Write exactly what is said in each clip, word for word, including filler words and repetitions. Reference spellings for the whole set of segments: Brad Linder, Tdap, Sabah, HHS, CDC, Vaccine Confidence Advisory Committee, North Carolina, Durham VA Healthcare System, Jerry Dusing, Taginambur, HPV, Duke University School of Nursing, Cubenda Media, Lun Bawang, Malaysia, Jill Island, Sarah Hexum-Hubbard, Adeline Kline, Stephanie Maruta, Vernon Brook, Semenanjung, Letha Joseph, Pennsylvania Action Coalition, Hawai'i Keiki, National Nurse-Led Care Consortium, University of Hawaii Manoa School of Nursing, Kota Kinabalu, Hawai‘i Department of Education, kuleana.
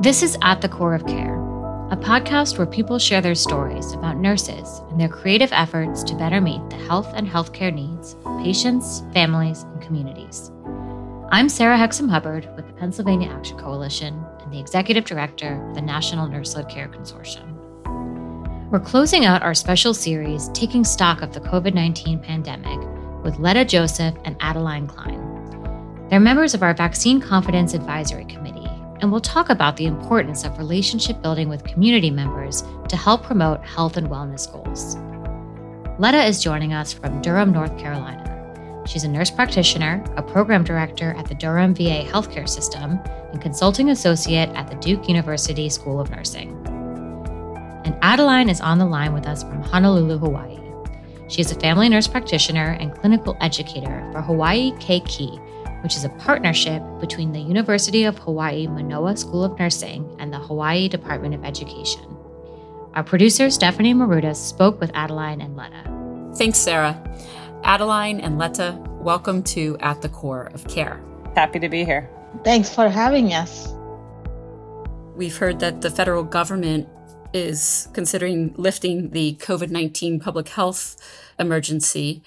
This is At the Core of Care, a podcast where people share their stories about nurses and their creative efforts to better meet the health and healthcare needs of patients, families, and communities. I'm Sarah Hexum-Hubbard with the Pennsylvania Action Coalition and the Executive Director of the National Nurse-Led Care Consortium. We're closing out our special series, Taking Stock of the COVID nineteen Pandemic, with Letha Joseph and Adeline Kline. They're members of our Vaccine Confidence Advisory Committee, and we'll talk about the importance of relationship building with community members to help promote health and wellness goals. Letha is joining us from Durham, North Carolina. She's a nurse practitioner, a program director at the Durham V A Healthcare System, and consulting associate at the Duke University School of Nursing. And Adeline is on the line with us from Honolulu, Hawaii. She is a family nurse practitioner and clinical educator for Hawai'i Keiki, which is a partnership between the University of Hawaii Manoa School of Nursing and the Hawai'i Department of Education. Our producer, Stephanie Maruta, spoke with Adeline and Letha. Thanks, Sarah. Adeline and Letha, welcome to At the Core of Care. Happy to be here. Thanks for having us. We've heard that the federal government is considering lifting the COVID nineteen public health emergency,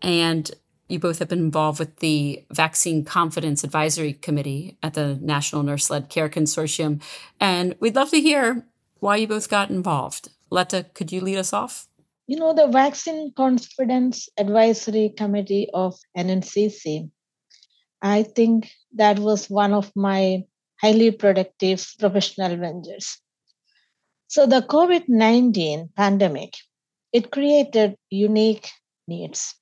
and you both have been involved with the Vaccine Confidence Advisory Committee at the National Nurse-Led Care Consortium, and we'd love to hear why you both got involved. Letha, could you lead us off? You know, the Vaccine Confidence Advisory Committee of N N C C, I think that was one of my highly productive professional ventures. So the COVID nineteen pandemic, it created unique needs.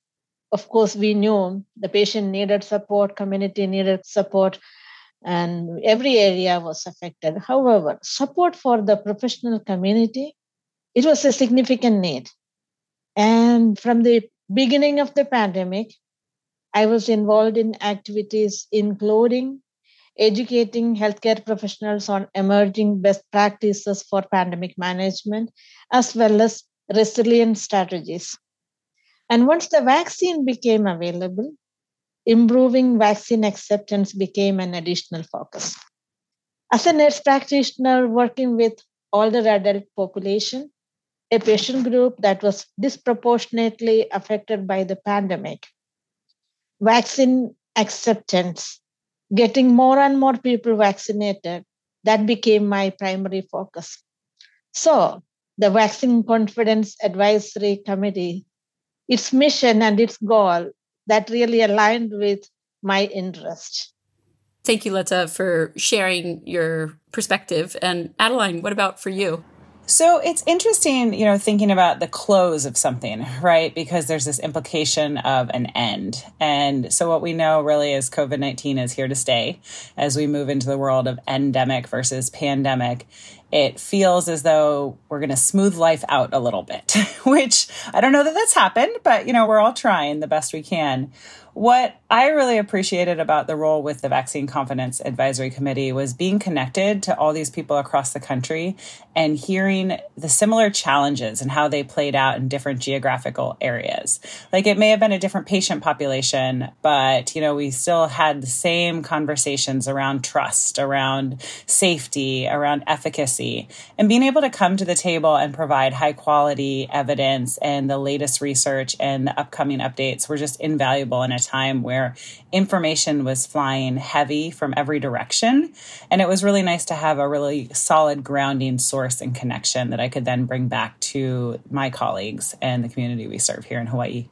Of course, we knew the patient needed support, community needed support, and every area was affected. However, support for the professional community, it was a significant need. And from the beginning of the pandemic, I was involved in activities including educating healthcare professionals on emerging best practices for pandemic management, as well as resilience strategies. And once the vaccine became available, improving vaccine acceptance became an additional focus. As a nurse practitioner working with older adult population, a patient group that was disproportionately affected by the pandemic. Vaccine acceptance, getting more and more people vaccinated, that became my primary focus. So the Vaccine Confidence Advisory Committee, its mission and its goal, that really aligned with my interest. Thank you, Letha, for sharing your perspective. And Adeline, what about for you? So it's interesting, you know, thinking about the close of something, right? Because there's this implication of an end. And so what we know really is COVID nineteen is here to stay. As we move into the world of endemic versus pandemic, it feels as though we're going to smooth life out a little bit, which I don't know that that's happened, but, you know, we're all trying the best we can. What I really appreciated about the role with the Vaccine Confidence Advisory Committee was being connected to all these people across the country and hearing the similar challenges and how they played out in different geographical areas. Like, it may have been a different patient population, but, you know, we still had the same conversations around trust, around safety, around efficacy, and being able to come to the table and provide high quality evidence and the latest research and the upcoming updates were just invaluable in a time where information was flying heavy from every direction. And it was really nice to have a really solid grounding source and connection that I could then bring back to my colleagues and the community we serve here in Hawaii.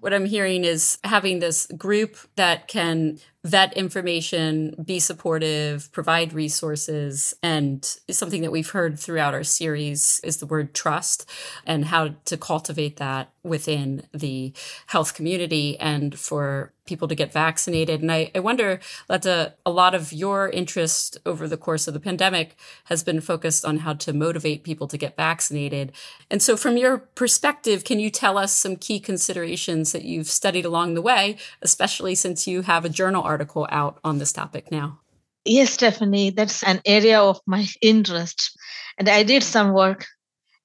What I'm hearing is having this group that can vet information, be supportive, provide resources, and something that we've heard throughout our series is the word trust and how to cultivate that within the health community and for people to get vaccinated. And I, I wonder, Letha, a lot of your interest over the course of the pandemic has been focused on how to motivate people to get vaccinated. And so from your perspective, can you tell us some key considerations that you've studied along the way, especially since you have a journal article out on this topic now? Yes, Stephanie, that's an area of my interest. And I did some work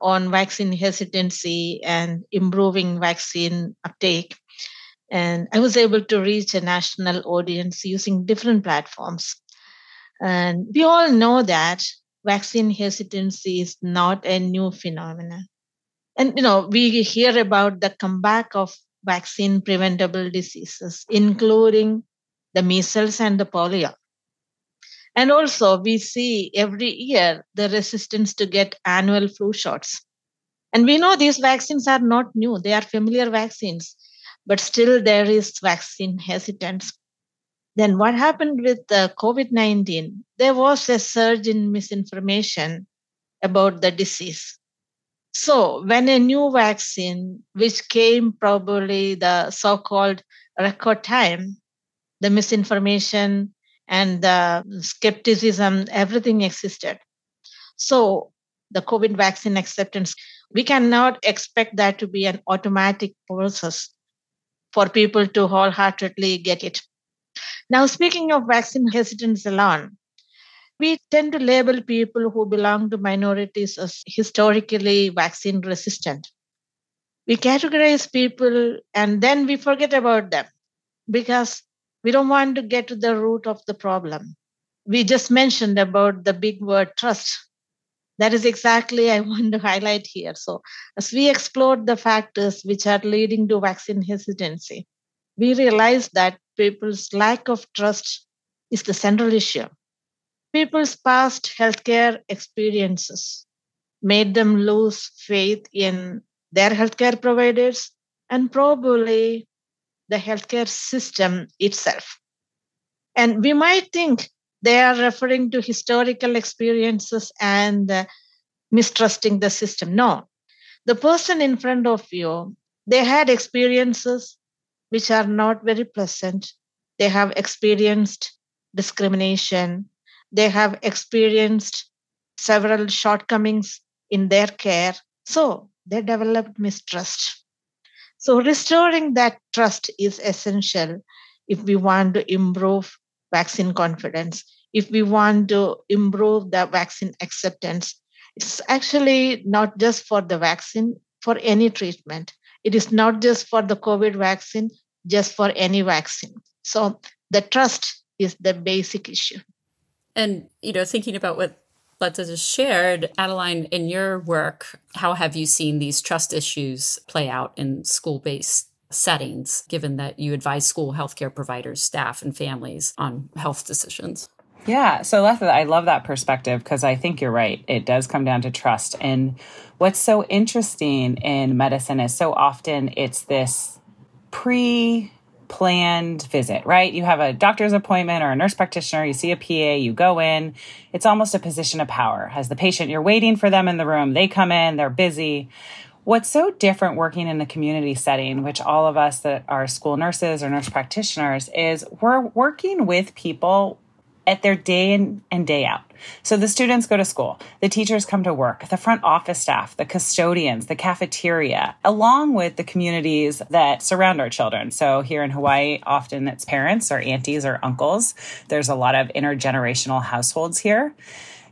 on vaccine hesitancy and improving vaccine uptake. And I was able to reach a national audience using different platforms. And we all know that vaccine hesitancy is not a new phenomenon. And, you know, we hear about the comeback of vaccine-preventable diseases, including the measles and the polio. And also, we see every year the resistance to get annual flu shots. And we know these vaccines are not new. They are familiar vaccines, but still there is vaccine hesitance. Then what happened with uh, COVID nineteen? There was a surge in misinformation about the disease. So when a new vaccine, which came probably the so-called record time, the misinformation and the skepticism, everything existed. So the COVID vaccine acceptance, we cannot expect that to be an automatic process for people to wholeheartedly get it. Now, speaking of vaccine hesitance alone, we tend to label people who belong to minorities as historically vaccine resistant. We categorize people and then we forget about them because we don't want to get to the root of the problem. We just mentioned about the big word trust. That is exactly I want to highlight here. So as we explored the factors which are leading to vaccine hesitancy, we realized that people's lack of trust is the central issue. People's past healthcare experiences made them lose faith in their healthcare providers and probably the healthcare system itself. And we might think they are referring to historical experiences and uh, mistrusting the system. No, the person in front of you, they had experiences which are not very pleasant. They have experienced discrimination. They have experienced several shortcomings in their care. So they developed mistrust. So restoring that trust is essential if we want to improve vaccine confidence, if we want to improve the vaccine acceptance. It's actually not just for the vaccine, for any treatment. It is not just for the COVID vaccine, just for any vaccine. So the trust is the basic issue. And, you know, thinking about what Letha just shared, Adeline, in your work, how have you seen these trust issues play out in school-based settings, given that you advise school healthcare providers, staff, and families on health decisions? Yeah. So Letha, I love that perspective because I think you're right. It does come down to trust. And what's so interesting in medicine is so often it's this pre- planned visit, right? You have a doctor's appointment or a nurse practitioner, you see a P A, you go in. It's almost a position of power. As the patient, you're waiting for them in the room. They come in, they're busy. What's so different working in the community setting, which all of us that are school nurses or nurse practitioners, is we're working with people at their day in and day out. So the students go to school, the teachers come to work, the front office staff, the custodians, the cafeteria, along with the communities that surround our children. So here in Hawaii, often it's parents or aunties or uncles. There's a lot of intergenerational households here.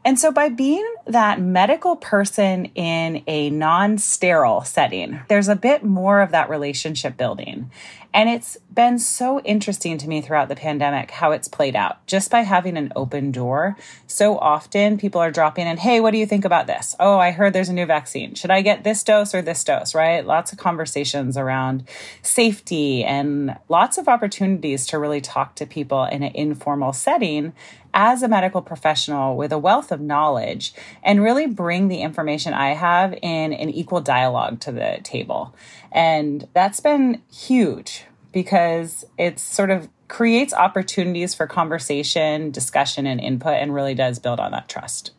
And so by being that medical person in a non-sterile setting, there's a bit more of that relationship building. And it's been so interesting to me throughout the pandemic how it's played out just by having an open door. So often people are dropping in, hey, what do you think about this? Oh, I heard there's a new vaccine. Should I get this dose or this dose, right? Lots of conversations around safety and lots of opportunities to really talk to people in an informal setting as a medical professional with a wealth of knowledge and really bring the information I have in an equal dialogue to the table. And that's been huge because it sort of creates opportunities for conversation, discussion, and input, and really does build on that trust.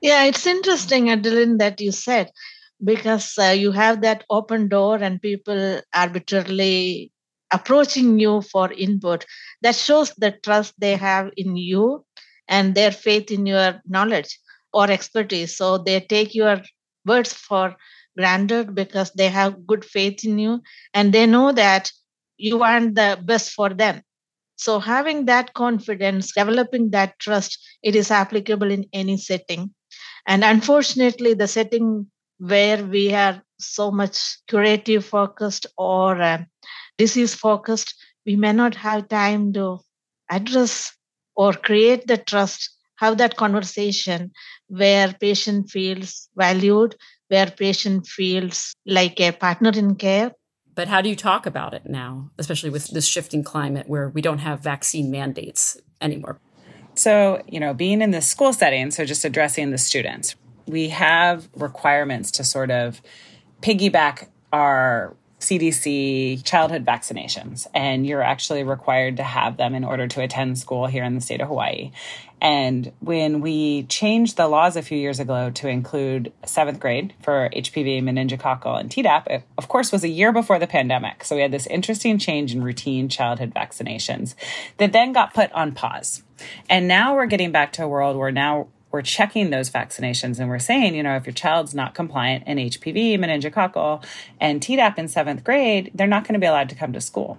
Yeah, it's interesting, Adeline, that you said, because uh, you have that open door and people arbitrarily approaching you for input. That shows the trust they have in you and their faith in your knowledge or expertise. So they take your words for granted because they have good faith in you and they know that you want the best for them. So having that confidence, developing that trust, it is applicable in any setting. And unfortunately, the setting where we are so much curative focused or uh, disease focused, we may not have time to address or create the trust, have that conversation where patient feels valued, where patient feels like a partner in care. But how do you talk about it now, especially with this shifting climate where we don't have vaccine mandates anymore? So, you know, being in the school setting, so just addressing the students, we have requirements to sort of piggyback our C D C childhood vaccinations, and you're actually required to have them in order to attend school here in the state of Hawaii. And when we changed the laws a few years ago to include seventh grade for H P V, meningococcal, and Tdap, it, of course, was a year before the pandemic. So we had this interesting change in routine childhood vaccinations that then got put on pause. And now we're getting back to a world where now we're checking those vaccinations and we're saying, you know, if your child's not compliant in H P V, meningococcal, and Tdap in seventh grade, they're not going to be allowed to come to school.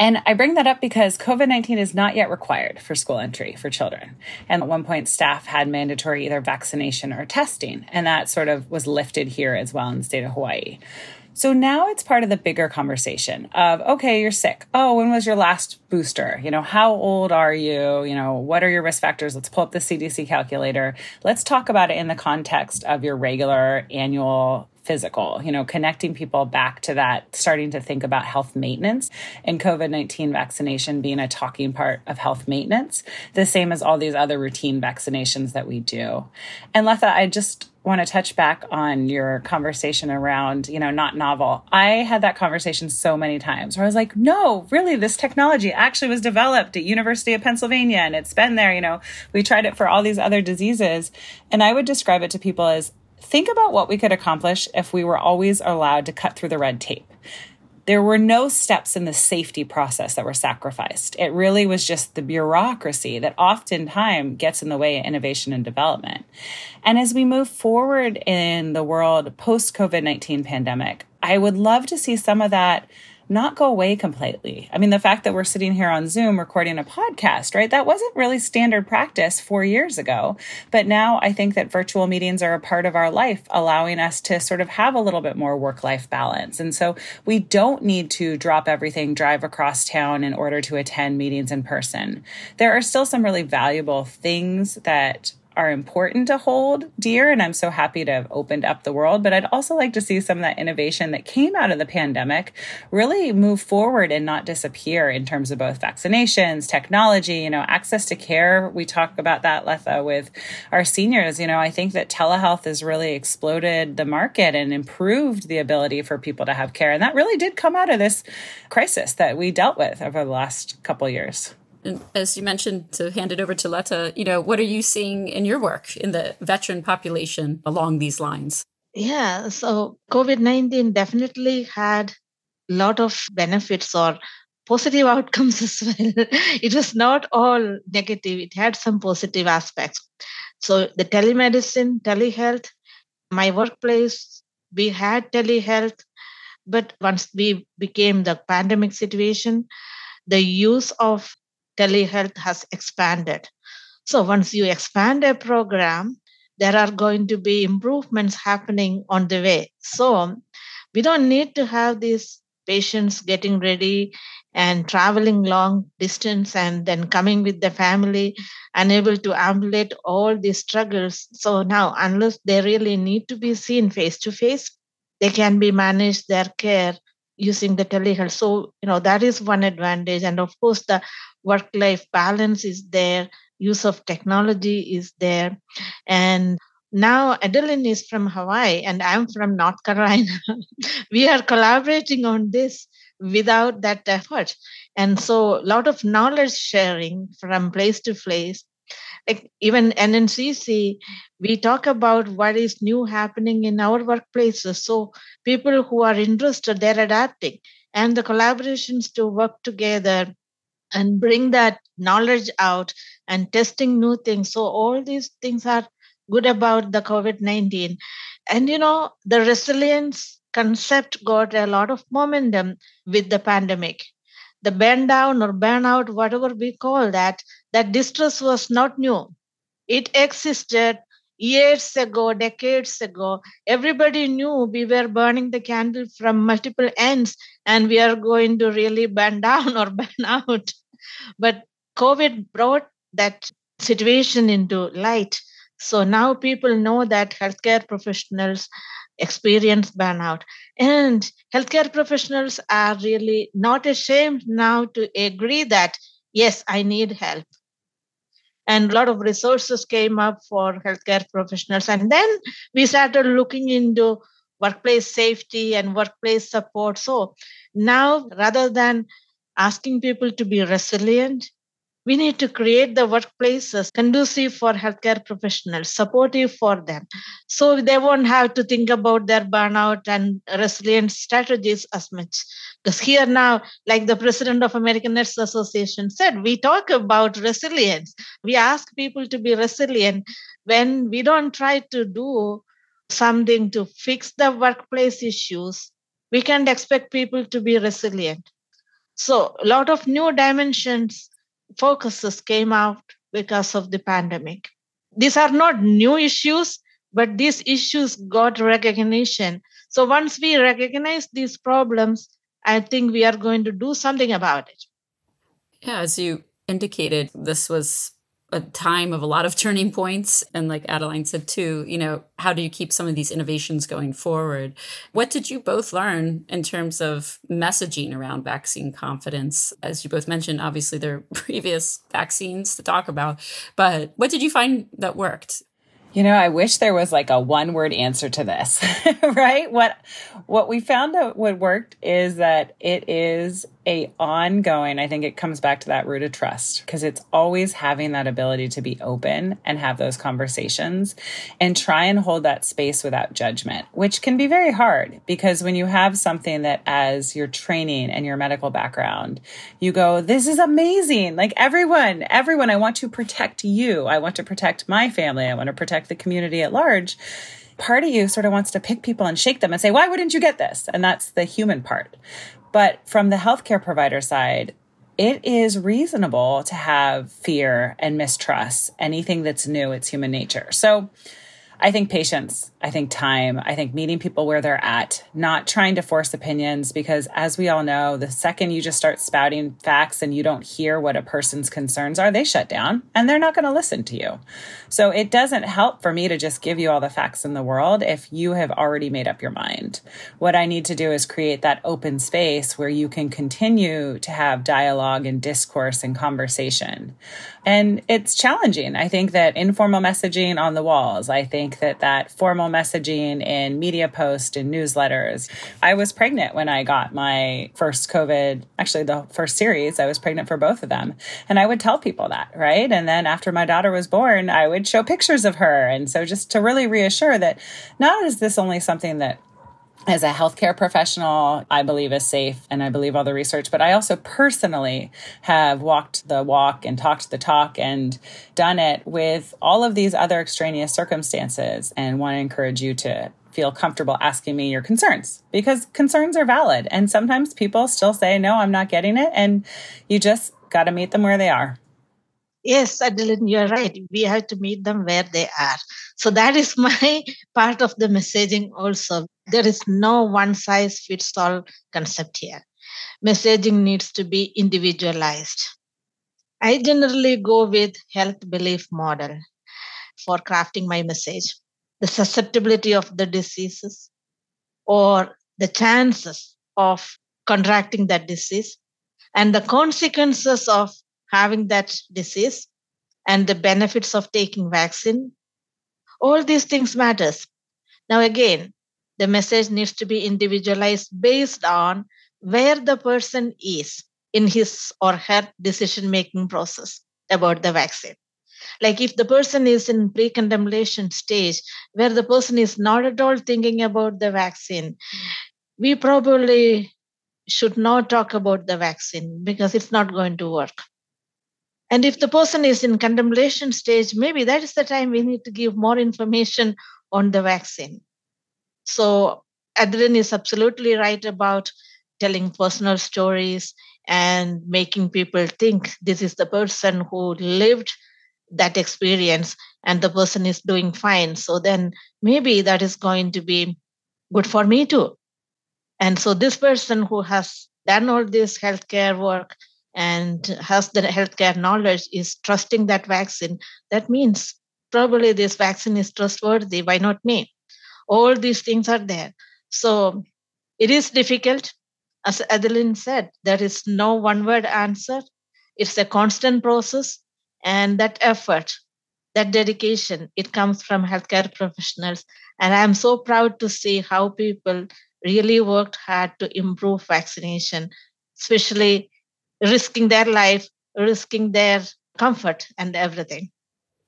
And I bring that up because COVID nineteen is not yet required for school entry for children. And at one point, staff had mandatory either vaccination or testing, and that sort of was lifted here as well in the state of Hawaii. So now it's part of the bigger conversation of, okay, you're sick. Oh, when was your last booster? You know, how old are you? You know, what are your risk factors? Let's pull up the C D C calculator. Let's talk about it in the context of your regular annual physical, you know, connecting people back to that, starting to think about health maintenance and COVID nineteen vaccination being a talking part of health maintenance, the same as all these other routine vaccinations that we do. And Letha, I just want to touch back on your conversation around, you know, not novel. I had that conversation so many times where I was like, no, really, this technology actually was developed at University of Pennsylvania and it's been there, you know, we tried it for all these other diseases. And I would describe it to people as, think about what we could accomplish if we were always allowed to cut through the red tape. There were no steps in the safety process that were sacrificed. It really was just the bureaucracy that oftentimes gets in the way of innovation and development. And as we move forward in the world post-COVID nineteen pandemic, I would love to see some of that not go away completely. I mean, the fact that we're sitting here on Zoom recording a podcast, right? That wasn't really standard practice four years ago. But now I think that virtual meetings are a part of our life, allowing us to sort of have a little bit more work-life balance. And so we don't need to drop everything, drive across town in order to attend meetings in person. There are still some really valuable things that are important to hold dear, and I'm so happy to have opened up the world. But I'd also like to see some of that innovation that came out of the pandemic really move forward and not disappear in terms of both vaccinations, technology, you know, access to care. We talk about that, Letha, with our seniors. You know, I think that telehealth has really exploded the market and improved the ability for people to have care. And that really did come out of this crisis that we dealt with over the last couple of years. And as you mentioned, to hand it over to Letha, you know, what are you seeing in your work in the veteran population along these lines? Yeah, so COVID nineteen definitely had a lot of benefits or positive outcomes as well. It was not all negative. It had some positive aspects. So the telemedicine, telehealth, my workplace, we had telehealth. But once we became the pandemic situation, the use of telehealth has expanded. So once you expand a program, there are going to be improvements happening on the way. So we don't need to have these patients getting ready and traveling long distance and then coming with the family, unable to ambulate, all these struggles. So now, unless they really need to be seen face-to-face, they can be managed their care using the telehealth. So, you know, that is one advantage. And of course, the work-life balance is there, use of technology is there. And now Adeline is from Hawaii and I'm from North Carolina. We are collaborating on this without that effort. And so a lot of knowledge sharing from place to place. Like even N N C C, we talk about what is new happening in our workplaces. So people who are interested, they're adapting. And the collaborations to work together and bring that knowledge out and testing new things. So all these things are good about the COVID nineteen. And, you know, the resilience concept got a lot of momentum with the pandemic. The burn down or burnout, whatever we call that, that distress was not new. It existed years ago, decades ago. Everybody knew we were burning the candle from multiple ends and we are going to really burn down or burn out. But COVID brought that situation into light. So now people know that healthcare professionals experience burnout. And healthcare professionals are really not ashamed now to agree that, yes, I need help. And a lot of resources came up for healthcare professionals. And then we started looking into workplace safety and workplace support. So now, rather than asking people to be resilient, we need to create the workplaces conducive for healthcare professionals, supportive for them, so they won't have to think about their burnout and resilient strategies as much. Because here now, like the president of American Nurses Association said, we talk about resilience. We ask people to be resilient when we don't try to do something to fix the workplace issues. We can't expect people to be resilient. So a lot of new dimensions focuses came out because of the pandemic. These are not new issues, but these issues got recognition. So once we recognize these problems, I think we are going to do something about it. Yeah, as you indicated, this was a time of a lot of turning points. And like Adeline said too, you know, how do you keep some of these innovations going forward? What did you both learn in terms of messaging around vaccine confidence? As you both mentioned, obviously there are previous vaccines to talk about, but what did you find that worked? You know, I wish there was like a one-word answer to this, right? What what we found out what worked is that it is a ongoing, I think it comes back to that root of trust, because it's always having that ability to be open and have those conversations and try and hold that space without judgment, which can be very hard, because when you have something that as your training and your medical background, you go, this is amazing. Like everyone, everyone, I want to protect you. I want to protect my family. I want to protect the community at large. Part of you sort of wants to pick people and shake them and say, why wouldn't you get this? And that's the human part. But from the healthcare provider side, it is reasonable to have fear and mistrust. Anything that's new, it's human nature. So I think patience, I think time, I think meeting people where they're at, not trying to force opinions, because as we all know, the second you just start spouting facts and you don't hear what a person's concerns are, they shut down and they're not going to listen to you. So it doesn't help for me to just give you all the facts in the world if you have already made up your mind. What I need to do is create that open space where you can continue to have dialogue and discourse and conversation. And it's challenging. I think that informal messaging on the walls, I think that that formal messaging in media posts and newsletters. I was pregnant when I got my first COVID, actually the first series, I was pregnant for both of them. And I would tell people that, right? And then after my daughter was born, I would show pictures of her. And so just to really reassure that not is this only something that as a healthcare professional, I believe is safe, and I believe all the research, but I also personally have walked the walk and talked the talk and done it with all of these other extraneous circumstances, and want to encourage you to feel comfortable asking me your concerns, because concerns are valid. And sometimes people still say, no, I'm not getting it. And you just got to meet them where they are. Yes, Adeline, you're right. We have to meet them where they are. So that is my part of the messaging also. There is no one-size-fits-all concept here. Messaging needs to be individualized. I generally go with health belief model for crafting my message. The susceptibility of the diseases or the chances of contracting that disease and the consequences of having that disease and the benefits of taking vaccine, all these things matters. Now, again, the message needs to be individualized based on where the person is in his or her decision-making process about the vaccine. Like if the person is in pre-contemplation stage, where the person is not at all thinking about the vaccine, we probably should not talk about the vaccine because it's not going to work. And if the person is in contemplation stage, maybe that is the time we need to give more information on the vaccine. So Adeline is absolutely right about telling personal stories and making people think this is the person who lived that experience and the person is doing fine. So then maybe that is going to be good for me too. And so this person who has done all this healthcare work and health, the healthcare knowledge is trusting that vaccine, that means probably this vaccine is trustworthy. Why not me? All these things are there. So it is difficult. As Adeline said, there is no one-word answer. It's a constant process. And that effort, that dedication, it comes from healthcare professionals. And I'm so proud to see how people really worked hard to improve vaccination, especially risking their life, risking their comfort and everything.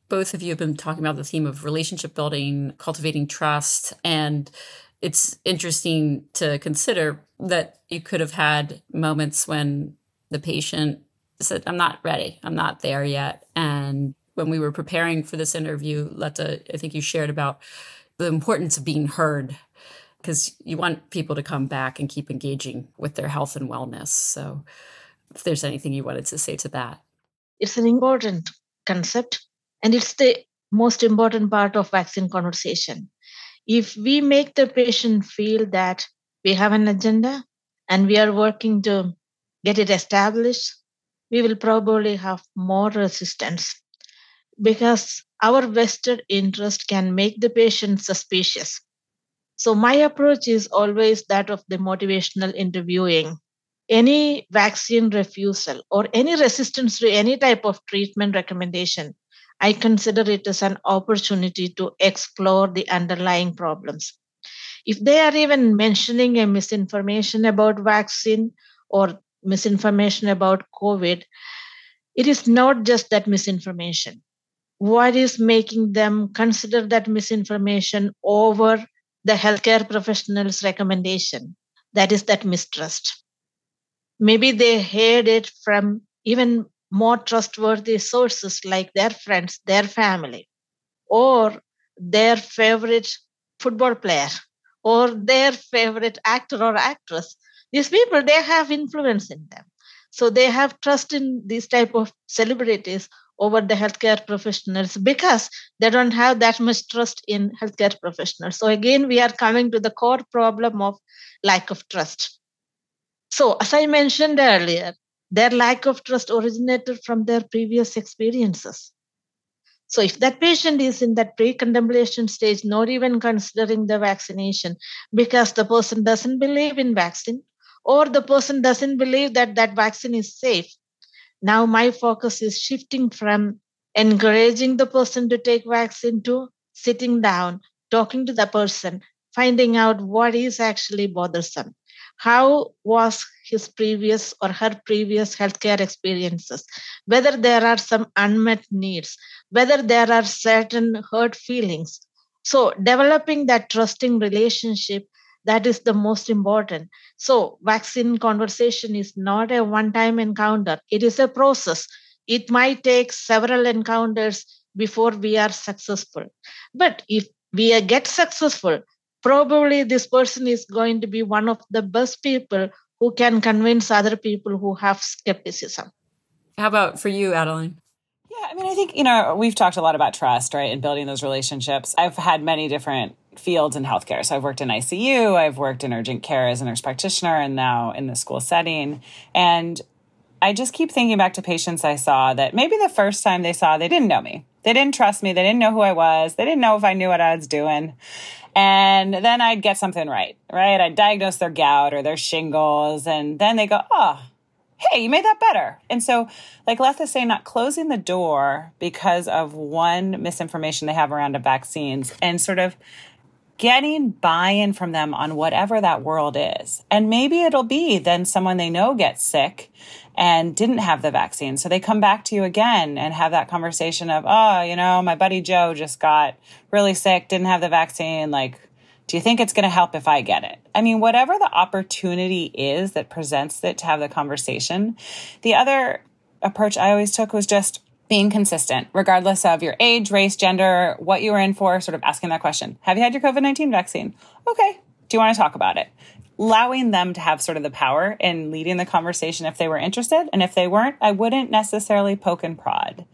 Both of you have been talking about the theme of relationship building, cultivating trust, and it's interesting to consider that you could have had moments when the patient said, I'm not ready, I'm not there yet. And when we were preparing for this interview, Letha, I think you shared about the importance of being heard, because you want people to come back and keep engaging with their health and wellness. So if there's anything you wanted to say to that. It's an important concept. And it's the most important part of vaccine conversation. If we make the patient feel that we have an agenda and we are working to get it established, we will probably have more resistance because our vested interest can make the patient suspicious. So my approach is always that of the motivational interviewing. Any vaccine refusal or any resistance to any type of treatment recommendation, I consider it as an opportunity to explore the underlying problems. If they are even mentioning a misinformation about vaccine or misinformation about COVID, it is not just that misinformation. What is making them consider that misinformation over the healthcare professional's recommendation? That is that mistrust. Maybe they heard it from even more trustworthy sources like their friends, their family, or their favorite football player, or their favorite actor or actress. These people, they have influence in them. So they have trust in these type of celebrities over the healthcare professionals because they don't have that much trust in healthcare professionals. So again, we are coming to the core problem of lack of trust. So as I mentioned earlier, their lack of trust originated from their previous experiences. So if that patient is in that pre-contemplation stage, not even considering the vaccination because the person doesn't believe in vaccine or the person doesn't believe that that vaccine is safe, now my focus is shifting from encouraging the person to take vaccine to sitting down, talking to the person, finding out what is actually bothersome. How was his previous or her previous healthcare experiences, whether there are some unmet needs, whether there are certain hurt feelings. So developing that trusting relationship, that is the most important. So vaccine conversation is not a one-time encounter. It is a process. It might take several encounters before we are successful. But if we get successful, probably this person is going to be one of the best people who can convince other people who have skepticism. How about for you, Adeline? Yeah, I mean, I think, you know, we've talked a lot about trust, right, and building those relationships. I've had many different fields in healthcare. So I've worked in I C U, I've worked in urgent care as a nurse practitioner, and now in the school setting. And I just keep thinking back to patients I saw that maybe the first time they saw, they didn't know me. They didn't trust me. They didn't know who I was. They didn't know if I knew what I was doing. And then I'd get something right, right? I'd diagnose their gout or their shingles. And then they go, oh, hey, you made that better. And so, like Letha saying, not closing the door because of one misinformation they have around the vaccines and sort of getting buy-in from them on whatever that world is. And maybe it'll be then someone they know gets sick and didn't have the vaccine. So they come back to you again and have that conversation of, oh, you know, my buddy Joe just got really sick, didn't have the vaccine. Like, do you think it's going to help if I get it? I mean, whatever the opportunity is that presents it to have the conversation. The other approach I always took was just being consistent, regardless of your age, race, gender, what you were in for, sort of asking that question. Have you had your COVID nineteen vaccine? Okay. Do you want to talk about it? Allowing them to have sort of the power in leading the conversation if they were interested. And if they weren't, I wouldn't necessarily poke and prod.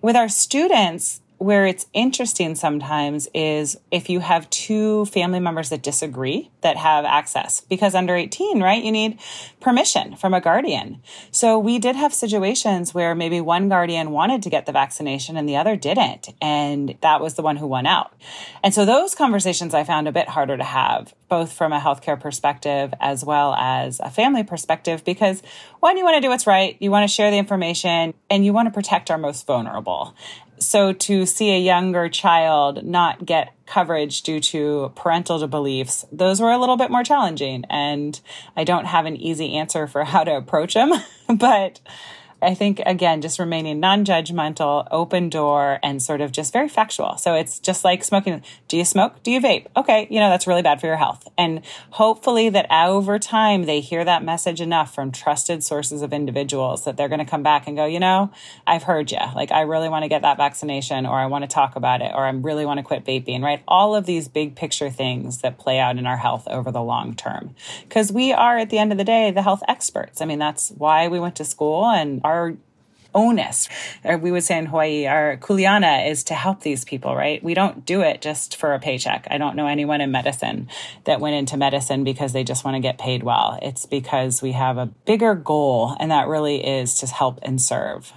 With our students, where it's interesting sometimes is if you have two family members that disagree that have access, because under eighteen, right, you need permission from a guardian. So we did have situations where maybe one guardian wanted to get the vaccination and the other didn't, and that was the one who won out. And so those conversations I found a bit harder to have, both from a healthcare perspective as well as a family perspective, because one, you want to do what's right, you want to share the information, and you want to protect our most vulnerable. So to see a younger child not get coverage due to parental beliefs, those were a little bit more challenging. And I don't have an easy answer for how to approach them. But I think, again, just remaining non-judgmental, open door, and sort of just very factual. So it's just like smoking. Do you smoke? Do you vape? Okay, you know, that's really bad for your health. And hopefully that over time, they hear that message enough from trusted sources of individuals that they're going to come back and go, you know, I've heard you. Like, I really want to get that vaccination, or I want to talk about it, or I really want to quit vaping, right? All of these big picture things that play out in our health over the long term. Because we are, at the end of the day, the health experts. I mean, that's why we went to school, and our Our onus, or we would say in Hawaii, our kuleana is to help these people, right? We don't do it just for a paycheck. I don't know anyone in medicine that went into medicine because they just want to get paid well. It's because we have a bigger goal, and that really is to help and serve.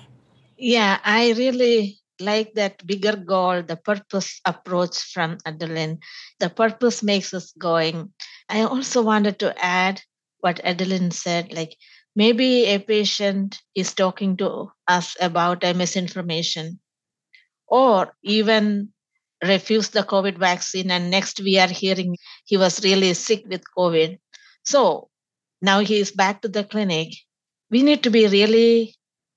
Yeah, I really like that bigger goal, the purpose approach from Adeline. The purpose makes us going. I also wanted to add what Adeline said, like, maybe a patient is talking to us about a misinformation, or even refused the COVID vaccine, and next we are hearing he was really sick with COVID. So now he is back to the clinic. We need to be really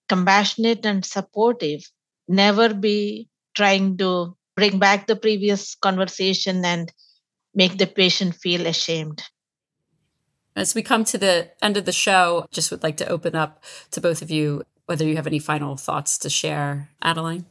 compassionate and supportive, never be trying to bring back the previous conversation and make the patient feel ashamed. As we come to the end of the show, just would like to open up to both of you, whether you have any final thoughts to share. Adeline?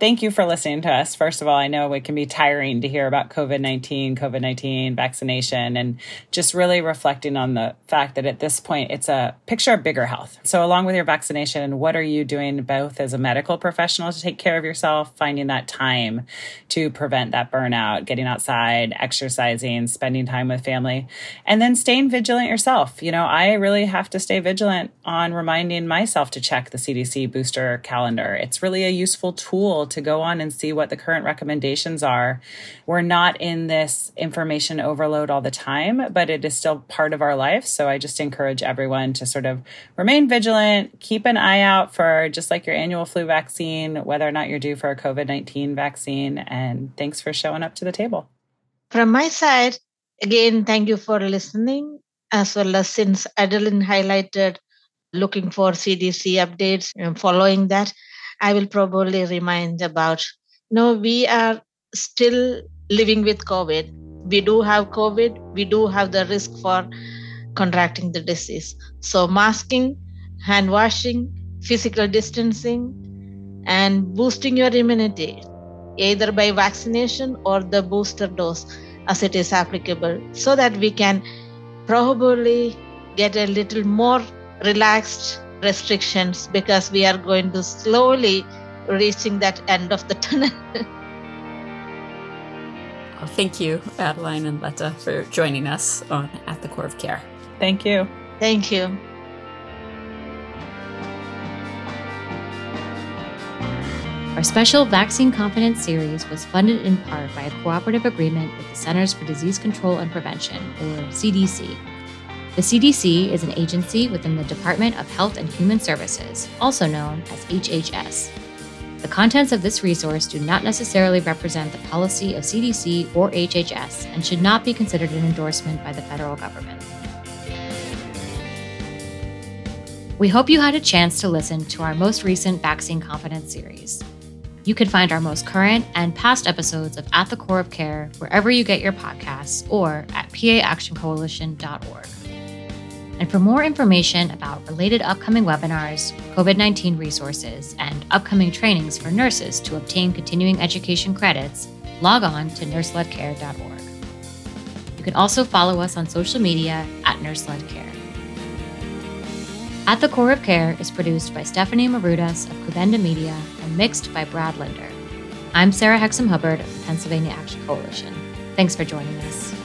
Thank you for listening to us. First of all, I know it can be tiring to hear about COVID nineteen, COVID nineteen vaccination, and just really reflecting on the fact that at this point, it's a picture of bigger health. So along with your vaccination, what are you doing both as a medical professional to take care of yourself, finding that time to prevent that burnout, getting outside, exercising, spending time with family, and then staying vigilant yourself. You know, I really have to stay vigilant on reminding myself to check the C D C booster calendar. It's really a useful tool to go on and see what the current recommendations are. We're not in this information overload all the time, but it is still part of our life. So I just encourage everyone to sort of remain vigilant, keep an eye out for just like your annual flu vaccine, whether or not you're due for a COVID nineteen vaccine. And thanks for showing up to the table. From my side, again, thank you for listening, as well as, since Adeline highlighted looking for C D C updates and following that, I will probably remind about, no, we are still living with COVID. We do have COVID. We do have the risk for contracting the disease. So masking, hand washing, physical distancing, and boosting your immunity, either by vaccination or the booster dose as it is applicable, so that we can probably get a little more relaxed restrictions, because we are going to slowly reaching that end of the tunnel. Well, thank you, Adeline and Letha, for joining us on At the Core of Care. Thank you. Thank you. Our special Vaccine Confidence series was funded in part by a cooperative agreement with the Centers for Disease Control and Prevention, or C D C. The C D C is an agency within the Department of Health and Human Services, also known as H H S. The contents of this resource do not necessarily represent the policy of C D C or H H S and should not be considered an endorsement by the federal government. We hope you had a chance to listen to our most recent Vaccine Confidence series. You can find our most current and past episodes of At the Core of Care wherever you get your podcasts or at p a action coalition dot org. And for more information about related upcoming webinars, COVID nineteen resources, and upcoming trainings for nurses to obtain continuing education credits, log on to nurse led care dot org. You can also follow us on social media at nurse led care. At the Core of Care is produced by Stephanie Maruta of Cubenda Media and mixed by Brad Linder. I'm Sarah Hexum-Hubbard of the Pennsylvania Action Coalition. Thanks for joining us.